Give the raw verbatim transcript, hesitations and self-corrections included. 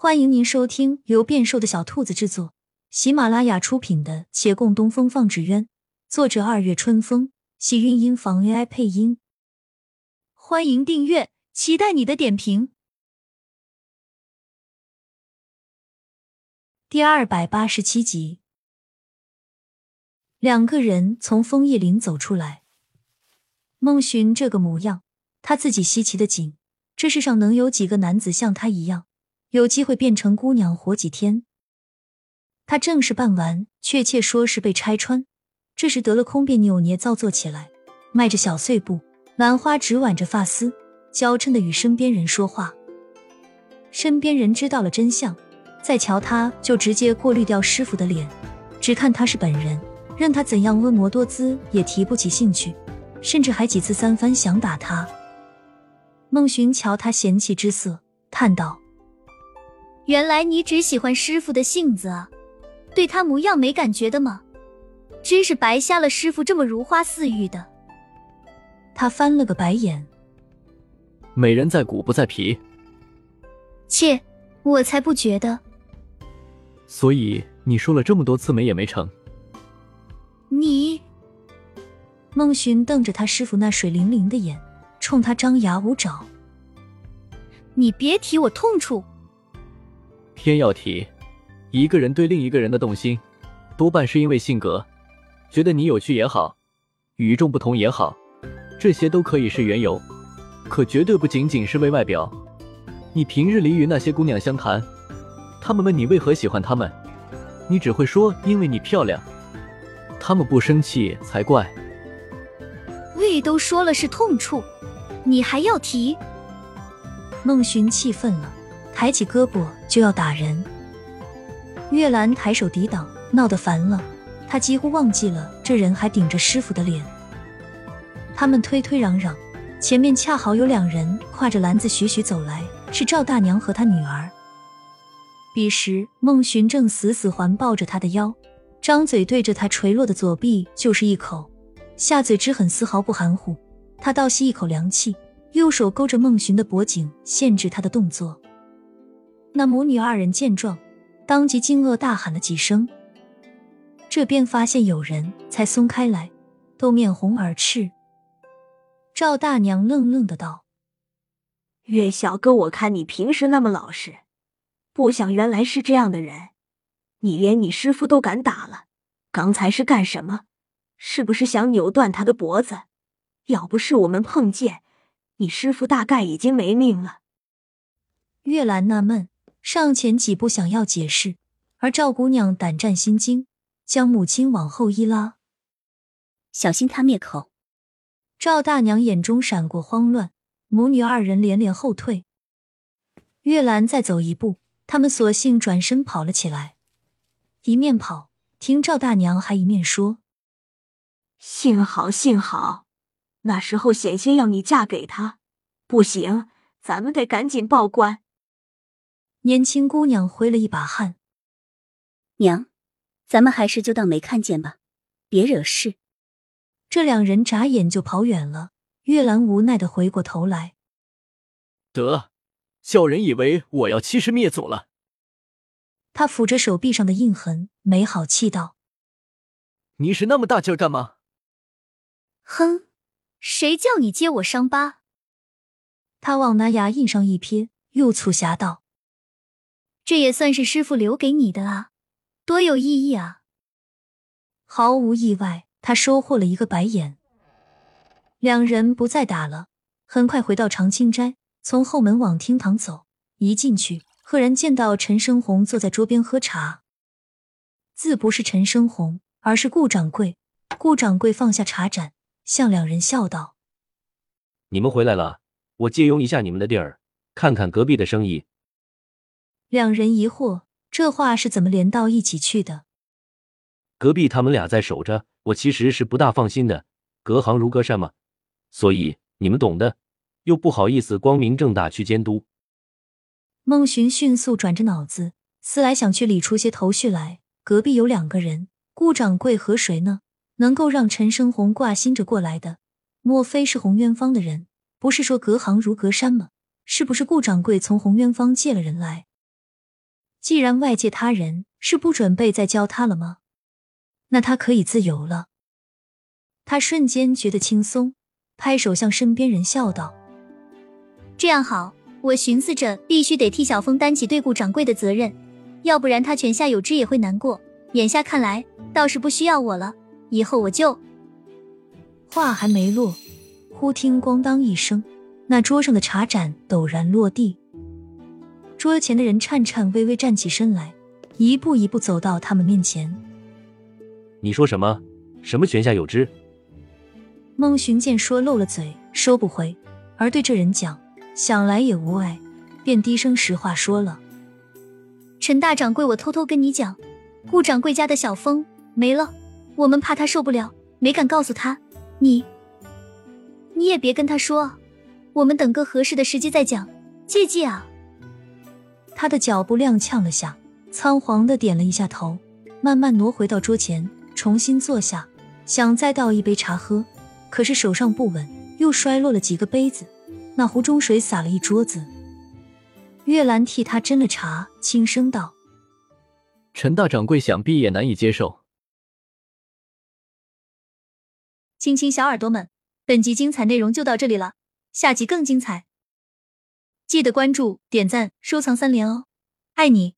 欢迎您收听由变瘦的小兔子制作，喜马拉雅出品的《且共东风放纸鸢》，作者二月春风，喜韵音房 A I 配音。欢迎订阅，期待你的点评。第二百八十七集，两个人从枫叶林走出来。孟寻这个模样，他自己稀奇的紧，这世上能有几个男子像他一样，有机会变成姑娘活几天。他正事办完，确切说是被拆穿，这时得了空便扭捏造作起来，迈着小碎步，兰花直挽着发丝，娇嗔地与身边人说话。身边人知道了真相，再瞧他就直接过滤掉师傅的脸，只看他是本人，任他怎样婀娜多姿也提不起兴趣，甚至还几次三番想打他。孟寻瞧他嫌弃之色，叹道：原来你只喜欢师傅的性子啊，对他模样没感觉的吗？真是白瞎了师傅这么如花似玉的。他翻了个白眼：美人在骨不在皮。切，我才不觉得。所以你说了这么多次美也没成？你……孟寻瞪着他师傅那水灵灵的眼，冲他张牙舞爪：你别提我痛处。偏要提，一个人对另一个人的动心，多半是因为性格，觉得你有趣也好，与众不同也好，这些都可以是缘由，可绝对不仅仅是为外表。你平日里与那些姑娘相谈，她们问你为何喜欢她们，你只会说因为你漂亮，她们不生气才怪。胃都说了是痛处，你还要提？孟寻气愤了，抬起胳膊就要打人。月兰抬手抵挡，闹得烦了，她几乎忘记了这人还顶着师傅的脸。他们推推攘攘，前面恰好有两人挎着篮子徐徐走来，是赵大娘和她女儿。彼时孟寻正死死环抱着她的腰，张嘴对着她垂落的左臂就是一口，下嘴之狠丝毫不含糊。她倒吸一口凉气，右手勾着孟寻的脖颈，限制她的动作。那母女二人见状，当即惊愕大喊了几声，这便发现有人，才松开来，都面红耳赤。赵大娘愣愣的道：月小哥，我看你平时那么老实，不想原来是这样的人，你连你师父都敢打了，刚才是干什么？是不是想扭断他的脖子？要不是我们碰见，你师父大概已经没命了。月兰纳闷，上前几步想要解释，而赵姑娘胆战心惊，将母亲往后一拉：小心他灭口。赵大娘眼中闪过慌乱，母女二人连连后退。月兰再走一步，他们索性转身跑了起来。一面跑，听赵大娘还一面说：幸好幸好，那时候险些要你嫁给他，不行，咱们得赶紧报官。年轻姑娘挥了一把汗：娘，咱们还是就当没看见吧，别惹事。这两人眨眼就跑远了。月兰无奈地回过头来：得，小人以为我要欺师灭祖了。她抚着手臂上的印痕，没好气道：你使那么大劲儿干嘛？哼，谁叫你揭我伤疤。她往那牙印上一瞥，又促狭道：这也算是师父留给你的啊，多有意义啊。毫无意外，他收获了一个白眼。两人不再打了，很快回到长青斋，从后门往厅堂走，一进去赫然见到陈生红坐在桌边喝茶。字不是陈生红，而是顾掌柜。顾掌柜放下茶盏，向两人笑道：你们回来了，我借用一下你们的地儿，看看隔壁的生意。两人疑惑，这话是怎么连到一起去的？隔壁他们俩在守着，我其实是不大放心的，隔行如隔山嘛，所以你们懂的，又不好意思光明正大去监督。孟寻迅速转着脑子，思来想去理出些头绪来。隔壁有两个人，顾掌柜和谁呢？能够让陈生红挂心着过来的，莫非是洪渊方的人？不是说隔行如隔山吗？是不是顾掌柜从洪渊方借了人来？既然外界他人是不准备再教他了吗？那他可以自由了。他瞬间觉得轻松，拍手向身边人笑道：“这样好，我寻思着必须得替小峰担起对顾掌柜的责任，要不然他泉下有知也会难过。眼下看来，倒是不需要我了，以后我就……”话还没落，忽听咣当一声，那桌上的茶盏陡然落地。桌前的人颤颤巍巍站起身来，一步一步走到他们面前。“你说什么？什么泉下有知？”孟寻见说漏了嘴，收不回，而对这人讲，想来也无碍，便低声实话说了：“陈大掌柜，我偷偷跟你讲，顾掌柜家的小风没了，我们怕他受不了，没敢告诉他。你你也别跟他说，我们等个合适的时机再讲，借记啊。”他的脚步踉跄了下，仓皇地点了一下头，慢慢挪回到桌前，重新坐下，想再倒一杯茶喝，可是手上不稳，又摔落了几个杯子，那壶中水洒了一桌子。月兰替他斟了茶，轻声道：“陈大掌柜想必也难以接受。”亲亲小耳朵们，本集精彩内容就到这里了，下集更精彩，记得关注、点赞、收藏三连哦，爱你。